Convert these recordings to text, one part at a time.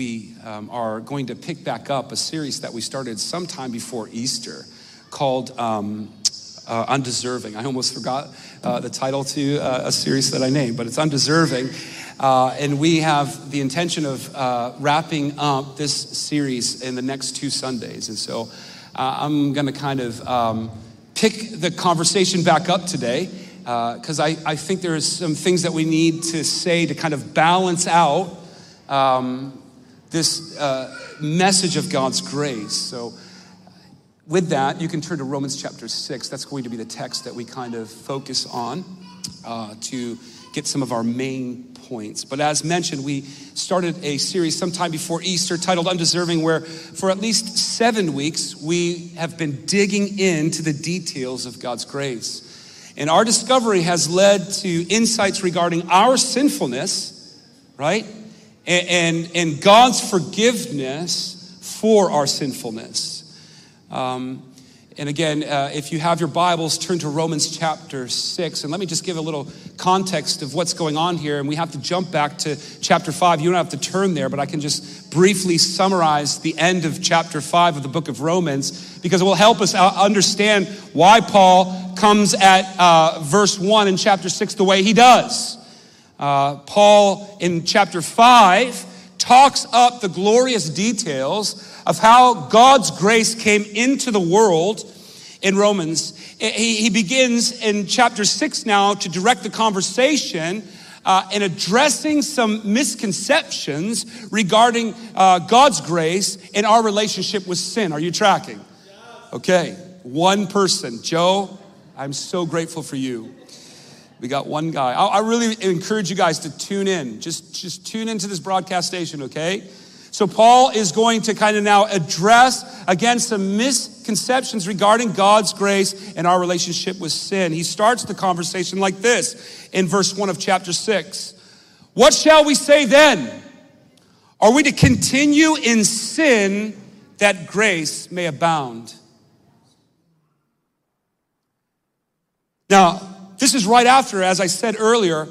we are going to pick back up a series that we started sometime before Easter called Undeserving. I almost forgot the title to a series that I named, but it's Undeserving. And we have the intention of wrapping up this series in the next two Sundays. And so I'm going to kind of pick the conversation back up today, because I think there's some things that we need to say to kind of balance out this message of God's grace. So with that, you can turn to Romans chapter 6. That's going to be the text that we kind of focus on to get some of our main points. But as mentioned, we started a series sometime before Easter titled Undeserving, where for at least 7 weeks, we have been digging into the details of God's grace. And our discovery has led to insights regarding our sinfulness, right? And God's forgiveness for our sinfulness. And again, if you have your Bibles, turn to Romans chapter 6. And let me just give a little context of what's going on here. And we have to jump back to chapter 5. You don't have to turn there, but I can just briefly summarize the end of chapter 5 of the book of Romans, because it will help us understand why Paul comes at verse 1 in chapter 6 the way he does. Paul, in chapter 5, talks up the glorious details of how God's grace came into the world in Romans. He begins in chapter 6 now to direct the conversation in addressing some misconceptions regarding God's grace and our relationship with sin. Are you tracking? Okay, one person. Joe, I'm so grateful for you. We got one guy. I really encourage you guys to tune in. Just tune into this broadcast station, okay? So Paul is going to kind of now address, again, some misconceptions regarding God's grace and our relationship with sin. He starts the conversation like this in verse 1 of chapter 6. What shall we say then? Are we to continue in sin that grace may abound? Now, this is right after, as I said earlier,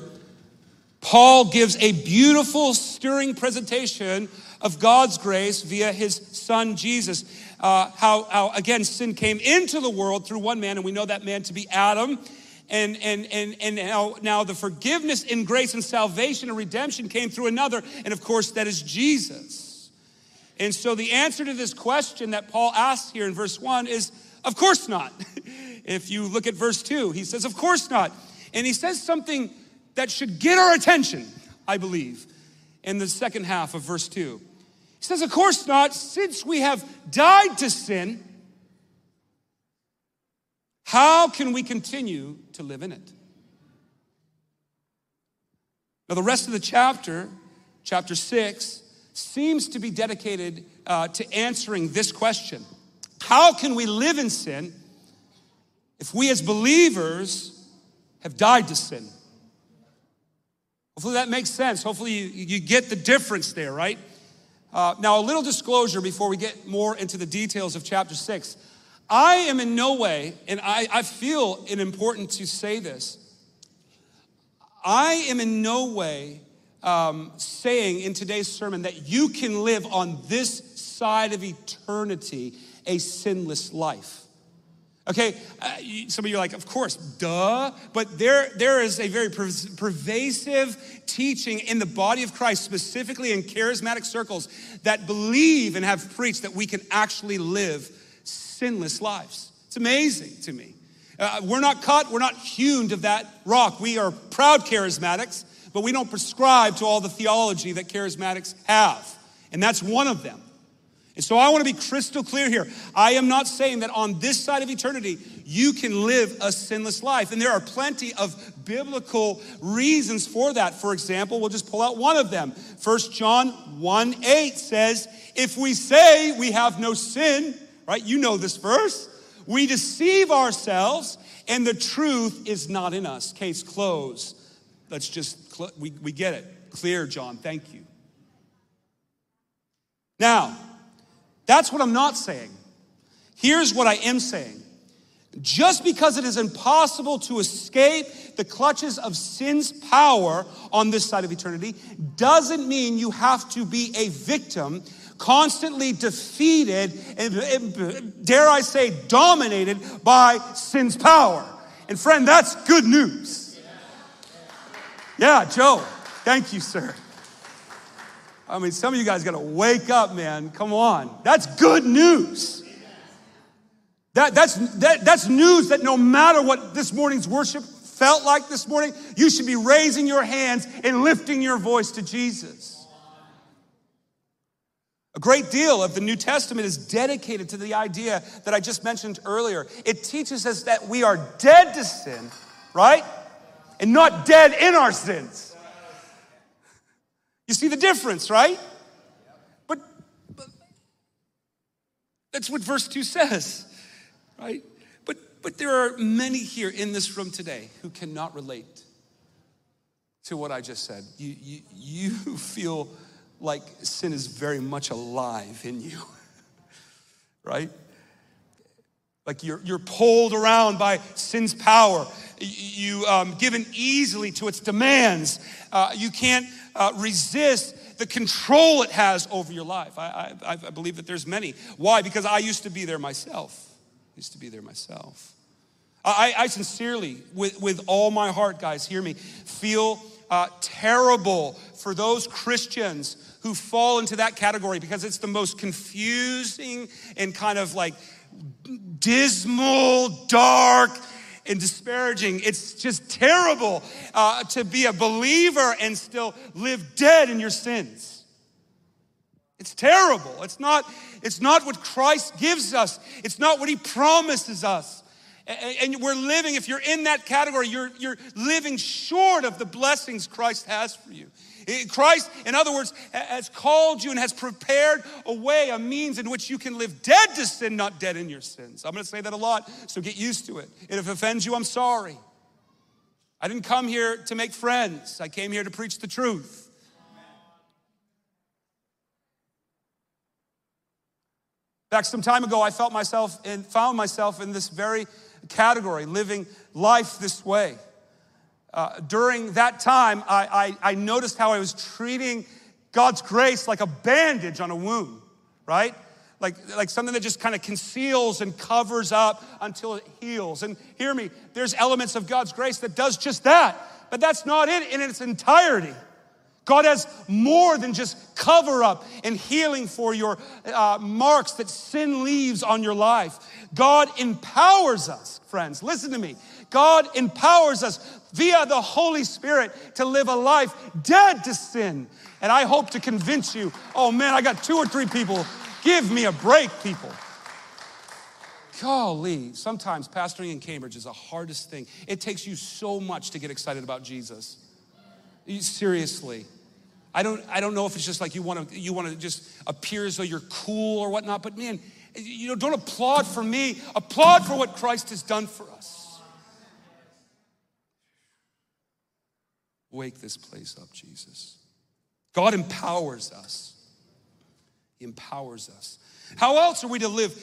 Paul gives a beautiful, stirring presentation of God's grace via his son, Jesus. How again, sin came into the world through one man, and we know that man to be Adam. And how now the forgiveness in grace and salvation and redemption came through another. And of course, that is Jesus. And so the answer to this question that Paul asks here in verse 1 is, of course not. If you look at verse 2, he says, of course not. And he says something that should get our attention, I believe, in the second half of verse 2. He says, of course not, since we have died to sin, how can we continue to live in it? Now, the rest of the chapter, chapter 6, seems to be dedicated to answering this question. How can we live in sin if we as believers have died to sin? Hopefully that makes sense. Hopefully you get the difference there, right? Now, a little disclosure before we get more into the details of chapter 6. I am in no way, and I feel it important to say this, I am in no way saying in today's sermon that you can live on this side of eternity a sinless life. Okay, some of you are like, of course, duh. But there is a very pervasive teaching in the body of Christ, specifically in charismatic circles, that believe and have preached that we can actually live sinless lives. It's amazing to me. We're not cut, we're not hewn of that rock. We are proud charismatics, but we don't prescribe to all the theology that charismatics have. And that's one of them. And so I want to be crystal clear here. I am not saying that on this side of eternity, you can live a sinless life. And there are plenty of biblical reasons for that. For example, we'll just pull out one of them. 1 John 1:8 says, if we say we have no sin, right? You know this verse. We deceive ourselves and the truth is not in us. Case closed. Let's just, we get it. Clear, John. Thank you. Now, that's what I'm not saying. Here's what I am saying. Just because it is impossible to escape the clutches of sin's power on this side of eternity doesn't mean you have to be a victim, constantly defeated and, dare I say, dominated by sin's power. And friend, that's good news. Yeah, Joe, thank you, sir. I mean, some of you guys got to wake up, man. Come on. That's good news. That's news that no matter what this morning's worship felt like this morning, you should be raising your hands and lifting your voice to Jesus. A great deal of the New Testament is dedicated to the idea that I just mentioned earlier. It teaches us that we are dead to sin, right? And not dead in our sins. You see the difference, right? But that's what verse 2 says, right? But there are many here in this room today who cannot relate to what I just said. You feel like sin is very much alive in you, right? Like you're pulled around by sin's power. You give in easily to its demands. You can't resist the control it has over your life. I believe that there's many. Why? Because I used to be there myself. I sincerely, with all my heart, guys, hear me, feel terrible for those Christians who fall into that category, because it's the most confusing and kind of like dismal, dark, and disparaging. It's just terrible to be a believer and still live dead in your sins. It's terrible. It's not what Christ gives us. It's not what he promises us. And we're living, if you're in that category, you're living short of the blessings Christ has for you. Christ, in other words, has called you and has prepared a way, a means in which you can live dead to sin, not dead in your sins. I'm gonna say that a lot, so get used to it. And if it offends you, I'm sorry. I didn't come here to make friends. I came here to preach the truth. Back some time ago, I found myself in this very category, living life this way. During that time, I noticed how I was treating God's grace like a bandage on a wound, right? Like something that just kind of conceals and covers up until it heals. And hear me, there's elements of God's grace that does just that, but that's not it in its entirety. God has more than just cover up and healing for your marks that sin leaves on your life. God empowers us, friends, listen to me. God empowers us via the Holy Spirit to live a life dead to sin. And I hope to convince you, oh man, I got 2 or 3 people. Give me a break, people. Golly, sometimes pastoring in Cambridge is the hardest thing. It takes you so much to get excited about Jesus. Seriously. I don't know if it's just like you want to just appear as though you're cool or whatnot, but man, don't applaud for me. Applaud for what Christ has done for us. Wake this place up, Jesus. God empowers us. He empowers us. How else are we to live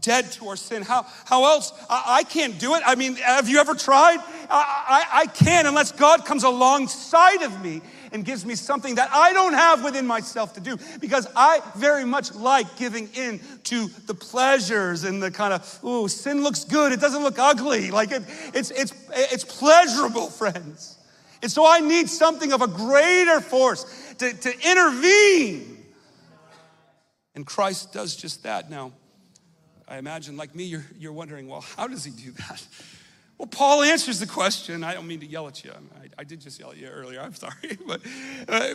dead to our sin? How else? I can't do it. I mean, have you ever tried? I can't unless God comes alongside of me and gives me something that I don't have within myself to do, because I very much like giving in to the pleasures and the kind of, ooh, sin looks good. It doesn't look ugly. Like it's pleasurable, friends. And so I need something of a greater force to intervene. And Christ does just that. Now, I imagine, like me, you're wondering, well, how does he do that? Well, Paul answers the question. I don't mean to yell at you. I did just yell at you earlier. I'm sorry.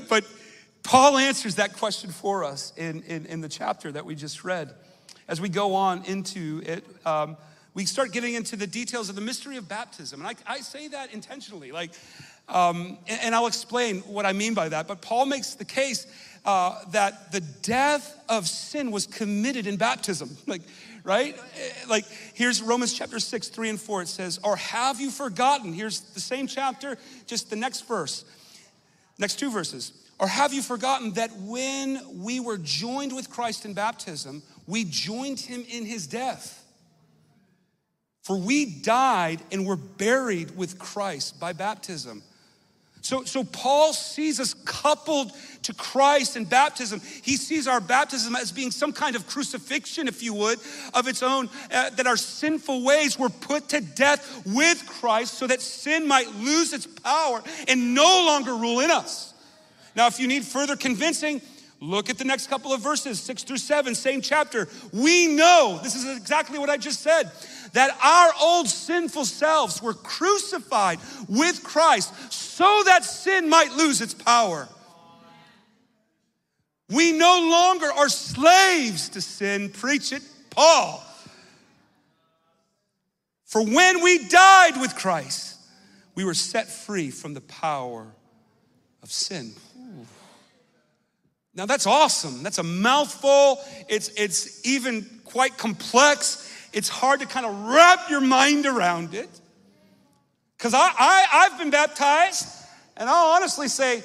But Paul answers that question for us in the chapter that we just read. As we go on into it, we start getting into the details of the mystery of baptism. And I say that intentionally. And I'll explain what I mean by that. But Paul makes the case that the death of sin was committed in baptism. Here's Romans chapter 6:3 and 4. It says, or have you forgotten? Here's the same chapter, just the next verse, next 2 verses. Or have you forgotten that when we were joined with Christ in baptism, we joined him in his death? For we died and were buried with Christ by baptism. So Paul sees us coupled to Christ in baptism. He sees our baptism as being some kind of crucifixion, if you would, of its own, that our sinful ways were put to death with Christ so that sin might lose its power and no longer rule in us. Now, if you need further convincing, look at the next couple of verses, 6 through 7, same chapter. We know, this is exactly what I just said, that our old sinful selves were crucified with Christ so that sin might lose its power. We no longer are slaves to sin. Preach it, Paul. For when we died with Christ, we were set free from the power of sin. Ooh. Now that's awesome. That's a mouthful. It's even quite complex. It's hard to kind of wrap your mind around it. Because I've been baptized, and I'll honestly say,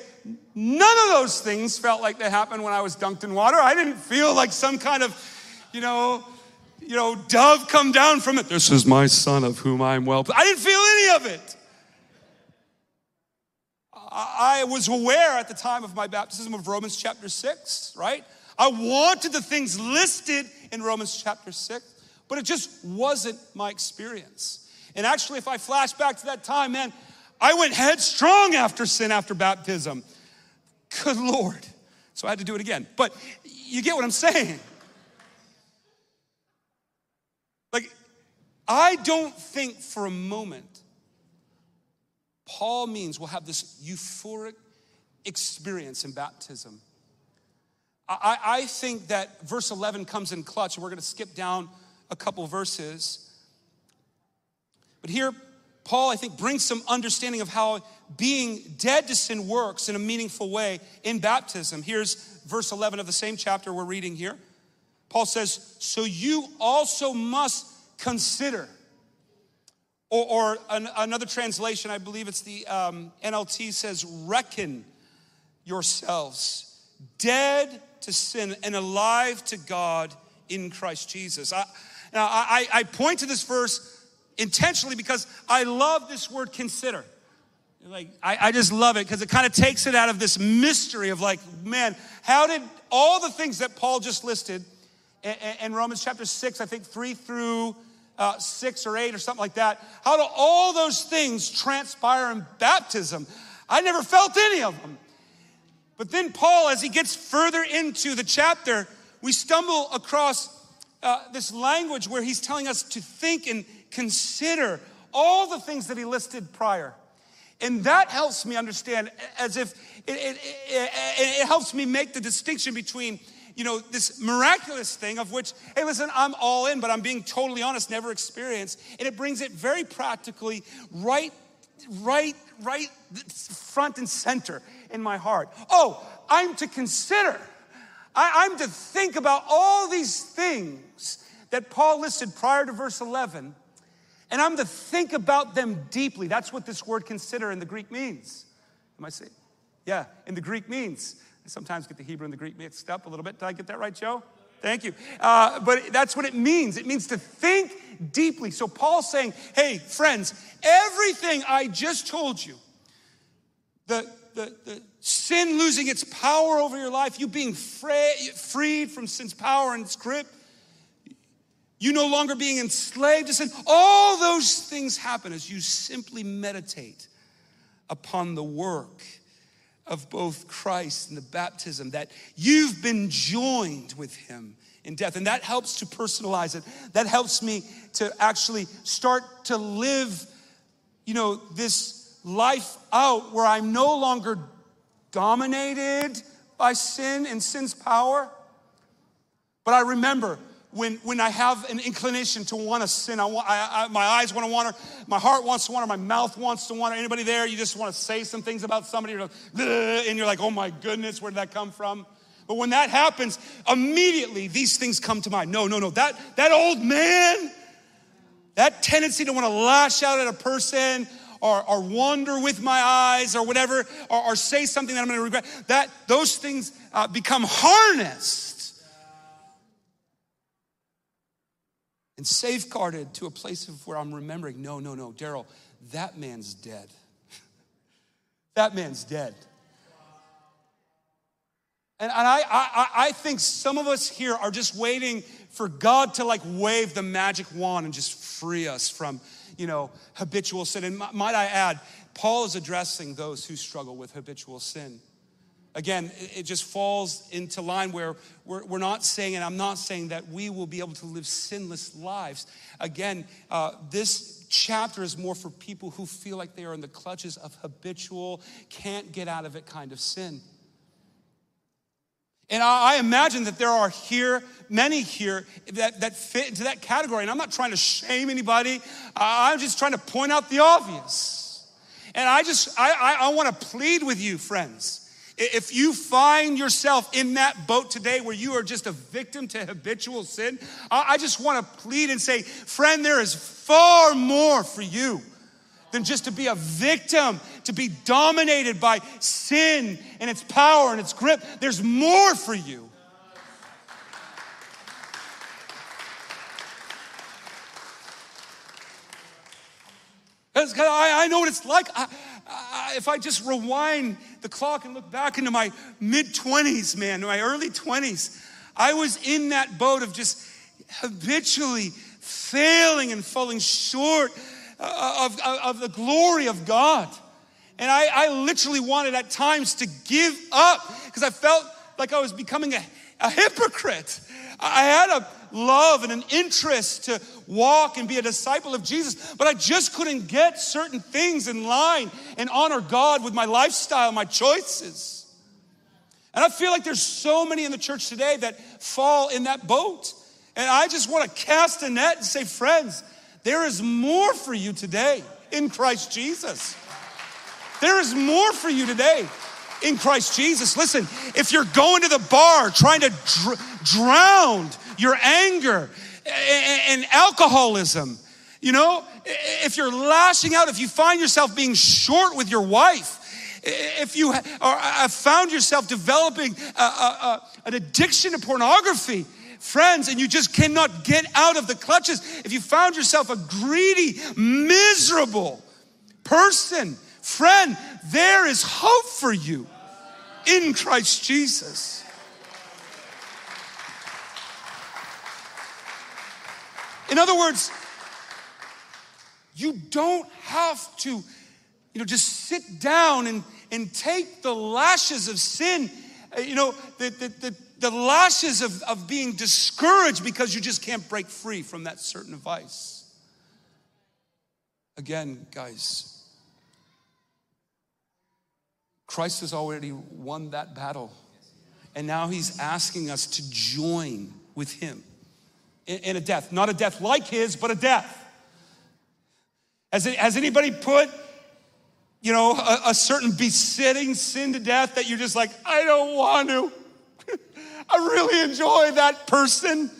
none of those things felt like they happened when I was dunked in water. I didn't feel like some kind of, you know, dove come down from it. This is my son of whom I am well pleased. I didn't feel any of it. I was aware at the time of my baptism of Romans chapter 6, right? I wanted the things listed in Romans chapter 6. But it just wasn't my experience. And actually, if I flash back to that time, man, I went headstrong after sin, after baptism. Good Lord. So I had to do it again. But you get what I'm saying. Like, I don't think for a moment Paul means we'll have this euphoric experience in baptism. I think that verse 11 comes in clutch, and we're going to skip down a couple verses. But here, Paul, I think, brings some understanding of how being dead to sin works in a meaningful way in baptism. Here's verse 11 of the same chapter we're reading here. Paul says, so you also must consider, or another translation, I believe it's the NLT, says, reckon yourselves dead to sin and alive to God in Christ Jesus. Now, I point to this verse intentionally because I love this word consider. Like, I just love it because it kind of takes it out of this mystery of like, man, how did all the things that Paul just listed in Romans chapter 6, I think 3 through 6 or 8 or something like that, how do all those things transpire in baptism? I never felt any of them. But then Paul, as he gets further into the chapter, we stumble across this language where he's telling us to think and consider all the things that he listed prior. And that helps me understand, as if it helps me make the distinction between, you know, this miraculous thing of which, hey, listen, I'm all in, but I'm being totally honest, never experienced. And it brings it very practically right front and center in my heart. Oh, I'm to consider. I'm to think about all these things that Paul listed prior to verse 11, and I'm to think about them deeply. That's what this word consider in the Greek means. Am I saying? Yeah, in the Greek means. I sometimes get the Hebrew and the Greek mixed up a little bit. Did I get that right, Joe? Thank you. But that's what it means. It means to think deeply. So Paul's saying, hey, friends, everything I just told you, the sin losing its power over your life, you being freed from sin's power and its grip, you no longer being enslaved to sin, all those things happen as you simply meditate upon the work of both Christ and the baptism that you've been joined with him in death. And that helps to personalize it. That helps me to actually start to live, you know, this life out where I'm no longer dominated by sin and sin's power. But I remember when I have an inclination to want to sin, my eyes want to wander, my heart wants to wander, my mouth wants to wander. Anybody there, you just want to say some things about somebody, you're like, and you're like, oh my goodness, where did that come from? But when that happens, immediately these things come to mind. No, that old man, that tendency to want to lash out at a person, or wander with my eyes, or whatever, or say something that I'm gonna regret, that those things become harnessed. and safeguarded to a place of where I'm remembering, no, Daryl, that man's dead. That man's dead. And I think some of us here are just waiting for God to like wave the magic wand and just free us from, habitual sin. And might I add, Paul is addressing those who struggle with habitual sin. Again, it just falls into line where we're not saying, and I'm not saying that we will be able to live sinless lives. Again, this chapter is more for people who feel like they are in the clutches of habitual, can't get out of it kind of sin. And I imagine that there are many here that fit into that category. And I'm not trying to shame anybody. I'm just trying to point out the obvious. And I wanna plead with you, friends. If you find yourself in that boat today where you are just a victim to habitual sin, I just wanna plead and say, friend, there is far more for you than just to be a victim, to be dominated by sin and its power and its grip. There's more for you. Because I know what it's like. If I just rewind the clock and look back into my mid-20s, man, my early 20s, I was in that boat of just habitually failing and falling short of the glory of God. And I literally wanted at times to give up because I felt like I was becoming a hypocrite. I had a love and an interest to walk and be a disciple of Jesus, but I just couldn't get certain things in line and honor God with my lifestyle, my choices. And I feel like there's so many in the church today that fall in that boat. And I just want to cast a net and say, friends, there is more for you today in Christ Jesus. There is more for you today in Christ Jesus. Listen, if you're going to the bar trying to drown your anger and alcoholism, if you're lashing out, if you find yourself being short with your wife, if you have found yourself developing an addiction to pornography, friends, and you just cannot get out of the clutches. If you found yourself a greedy, miserable person, friend, there is hope for you in Christ Jesus. In other words, you don't have to, just sit down and take the lashes of sin, the lashes of being discouraged because you just can't break free from that certain vice. Again, guys, Christ has already won that battle. And now he's asking us to join with him in a death. Not a death like his, but a death. Has anybody put a certain besetting sin to death that you're just like, I don't want to. I really enjoy that person.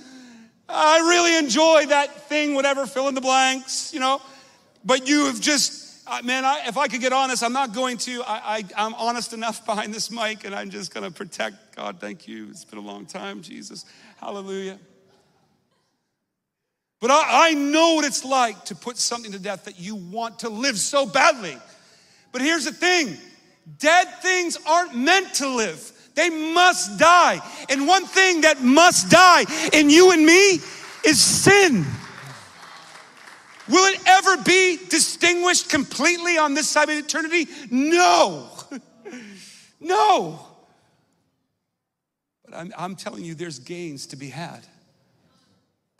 I really enjoy that thing, whatever, fill in the blanks, But you have just, if I could get honest, I'm not going to. I'm honest enough behind this mic, and I'm just going to protect God. Thank you. It's been a long time, Jesus. Hallelujah. But I know what it's like to put something to death that you want to live so badly. But here's the thing. Dead things aren't meant to live. They must die. And one thing that must die in you and me is sin. Will it ever be distinguished completely on this side of eternity? No. No. But I'm telling you, there's gains to be had.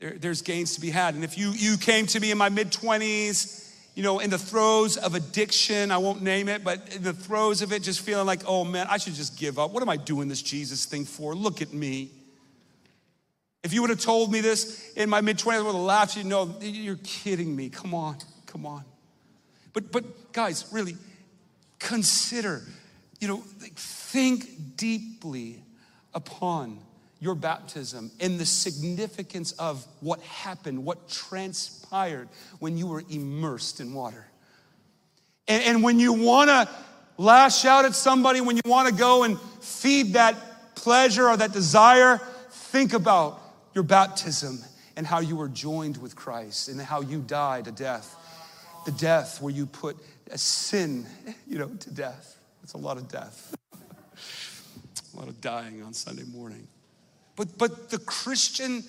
There's gains to be had. And if you came to me in my mid-20s, in the throes of addiction, I won't name it, but in the throes of it, just feeling like, oh man, I should just give up. What am I doing this Jesus thing for? Look at me. If you would have told me this in my mid-20s, I would have laughed. You're kidding me. Come on. But guys, really, consider, think deeply upon your baptism and the significance of what happened, what transpired when you were immersed in water. And when you wanna lash out at somebody, when you wanna go and feed that pleasure or that desire, think about your baptism and how you were joined with Christ and how you died a death, the death where you put a sin, to death. It's a lot of death, a lot of dying on Sunday morning. But the Christian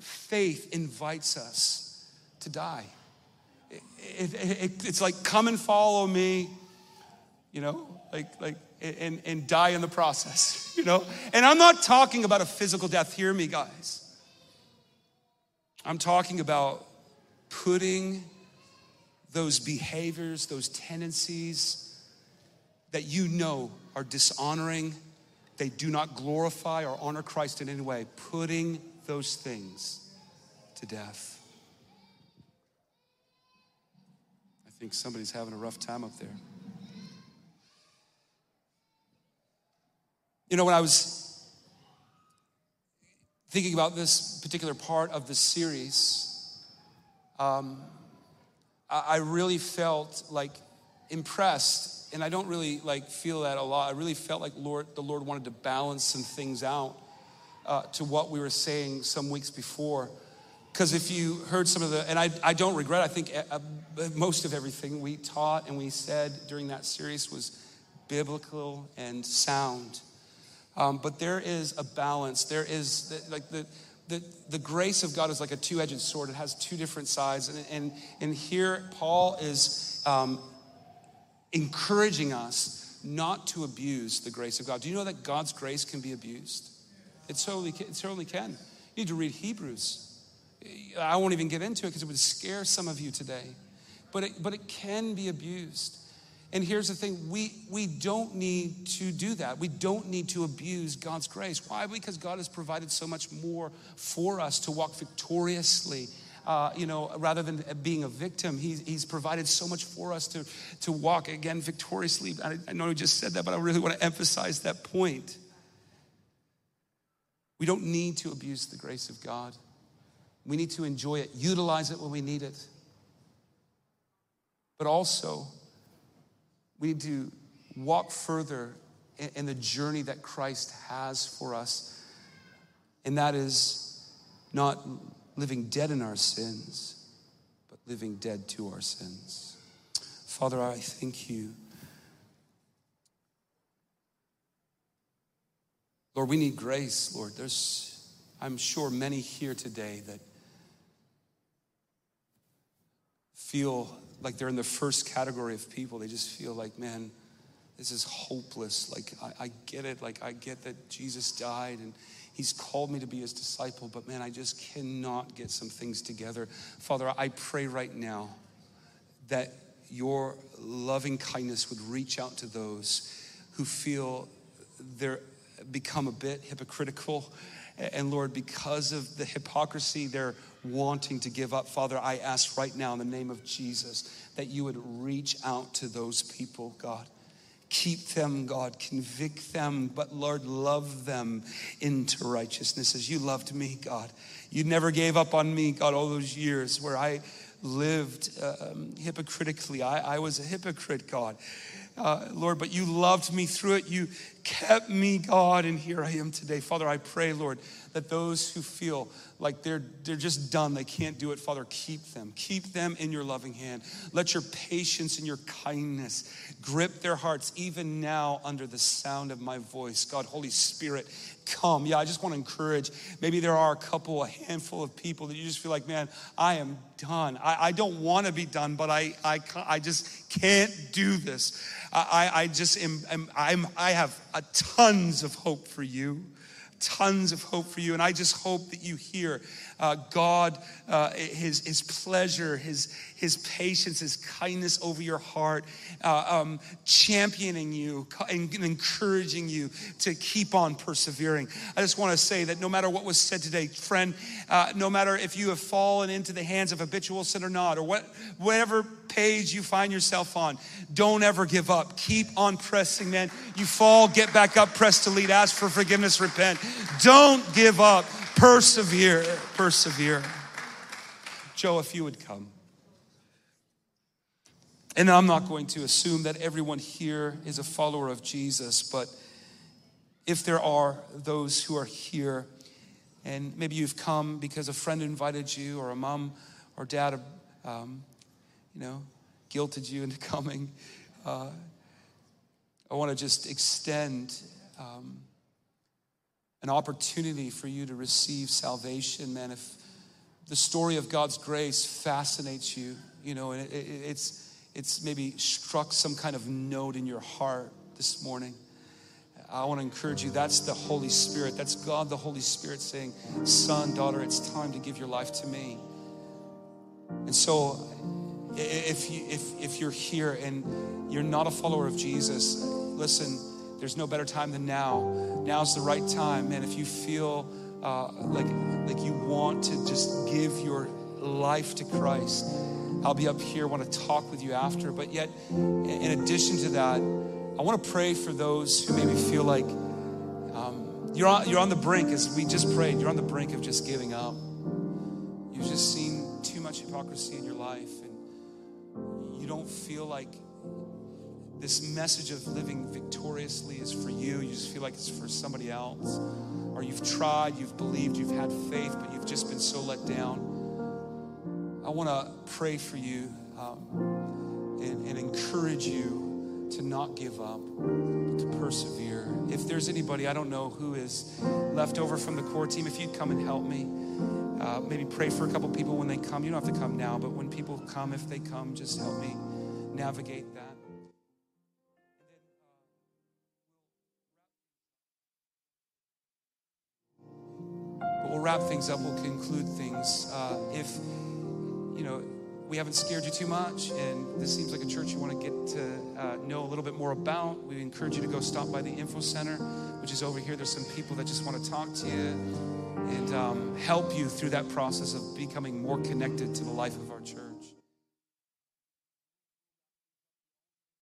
faith invites us to die. It's like, come and follow me, and die in the process, And I'm not talking about a physical death. Hear me, guys. I'm talking about putting those behaviors, those tendencies that you know are dishonoring, they do not glorify or honor Christ in any way, putting those things to death. I think somebody's having a rough time up there. When I was thinking about this particular part of the series, I really felt impressed, and I don't really feel that a lot. I really felt like the Lord wanted to balance some things out to what we were saying some weeks before. Because if you heard some of and I don't regret, I think most of everything we taught and we said during that series was biblical and sound. But there is a balance. There is the grace of God is like a two-edged sword. It has two different sides. And here Paul is encouraging us not to abuse the grace of God. Do you know that God's grace can be abused? It certainly can. You need to read Hebrews. I won't even get into it because it would scare some of you today. But it can be abused. And here's the thing, we don't need to do that. We don't need to abuse God's grace. Why? Because God has provided so much more for us to walk victoriously, rather than being a victim. He's provided so much for us to walk, again, victoriously. I know I just said that, but I really want to emphasize that point. We don't need to abuse the grace of God. We need to enjoy it, utilize it when we need it. But also, we need to walk further in the journey that Christ has for us. And that is not living dead in our sins, but living dead to our sins. Father, I thank you. Lord, we need grace, Lord. There's, I'm sure, many here today that feel like they're in the first category of people. They just feel like, man, this is hopeless. I get it. I get that Jesus died and he's called me to be his disciple, but man, I just cannot get some things together. Father, I pray right now that your loving kindness would reach out to those who feel they're become a bit hypocritical. And Lord, because of the hypocrisy, they're wanting to give up. Father, I ask right now in the name of Jesus that you would reach out to those people, God. Keep them, God, convict them, but Lord, love them into righteousness as you loved me, God. You never gave up on me, God, all those years where I lived hypocritically. I was a hypocrite, God. Lord, but you loved me through it. You kept me, God, and here I am today. Father, I pray, Lord, that those who feel like they're just done, they can't do it, Father, keep them. Keep them in your loving hand. Let your patience and your kindness grip their hearts even now under the sound of my voice. God, Holy Spirit, come. Yeah, I just want to encourage. Maybe there are a handful of people that you just feel like, man, I am done. I don't want to be done, but I just can't do this. I have tons of hope for you. Tons of hope for you, and I just hope that you hear God, His pleasure, His patience, His kindness over your heart, championing you and encouraging you to keep on persevering. I just want to say that no matter what was said today, friend, no matter if you have fallen into the hands of habitual sin or not, or whatever page you find yourself on, don't ever give up. Keep on pressing, man. You fall, get back up, press to lead, ask for forgiveness, repent. Don't give up. Persevere. Joe, if you would come. And I'm not going to assume that everyone here is a follower of Jesus, but if there are those who are here and maybe you've come because a friend invited you, or a mom or dad, guilted you into coming. I want to just extend an opportunity for you to receive salvation, man. If the story of God's grace fascinates you, and it's maybe struck some kind of note in your heart this morning, I want to encourage you, that's the Holy Spirit. That's God, the Holy Spirit, saying, son, daughter, it's time to give your life to me. And so if you're here and you're not a follower of Jesus, listen, there's no better time than now. Now's the right time. And if you feel like you want to just give your life to Christ, I'll be up here, want to talk with you after. But yet, in addition to that, I want to pray for those who maybe feel like you're on the brink, as we just prayed. You're on the brink of just giving up. You've just seen too much hypocrisy in your life, and you don't feel like this message of living victoriously is for you. You just feel like it's for somebody else. Or you've tried, you've believed, you've had faith, but you've just been so let down. I want to pray for you and encourage you to not give up, to persevere. If there's anybody, I don't know who is left over from the core team, if you'd come and help me, maybe pray for a couple people when they come. You don't have to come now, but when people come, if they come, just help me navigate that. But we'll wrap things up, we'll conclude things. If we haven't scared you too much, and this seems like a church you want to get to know a little bit more about, we encourage you to go stop by the info center, which is over here. There's some people that just want to talk to you and help you through that process of becoming more connected to the life of our church.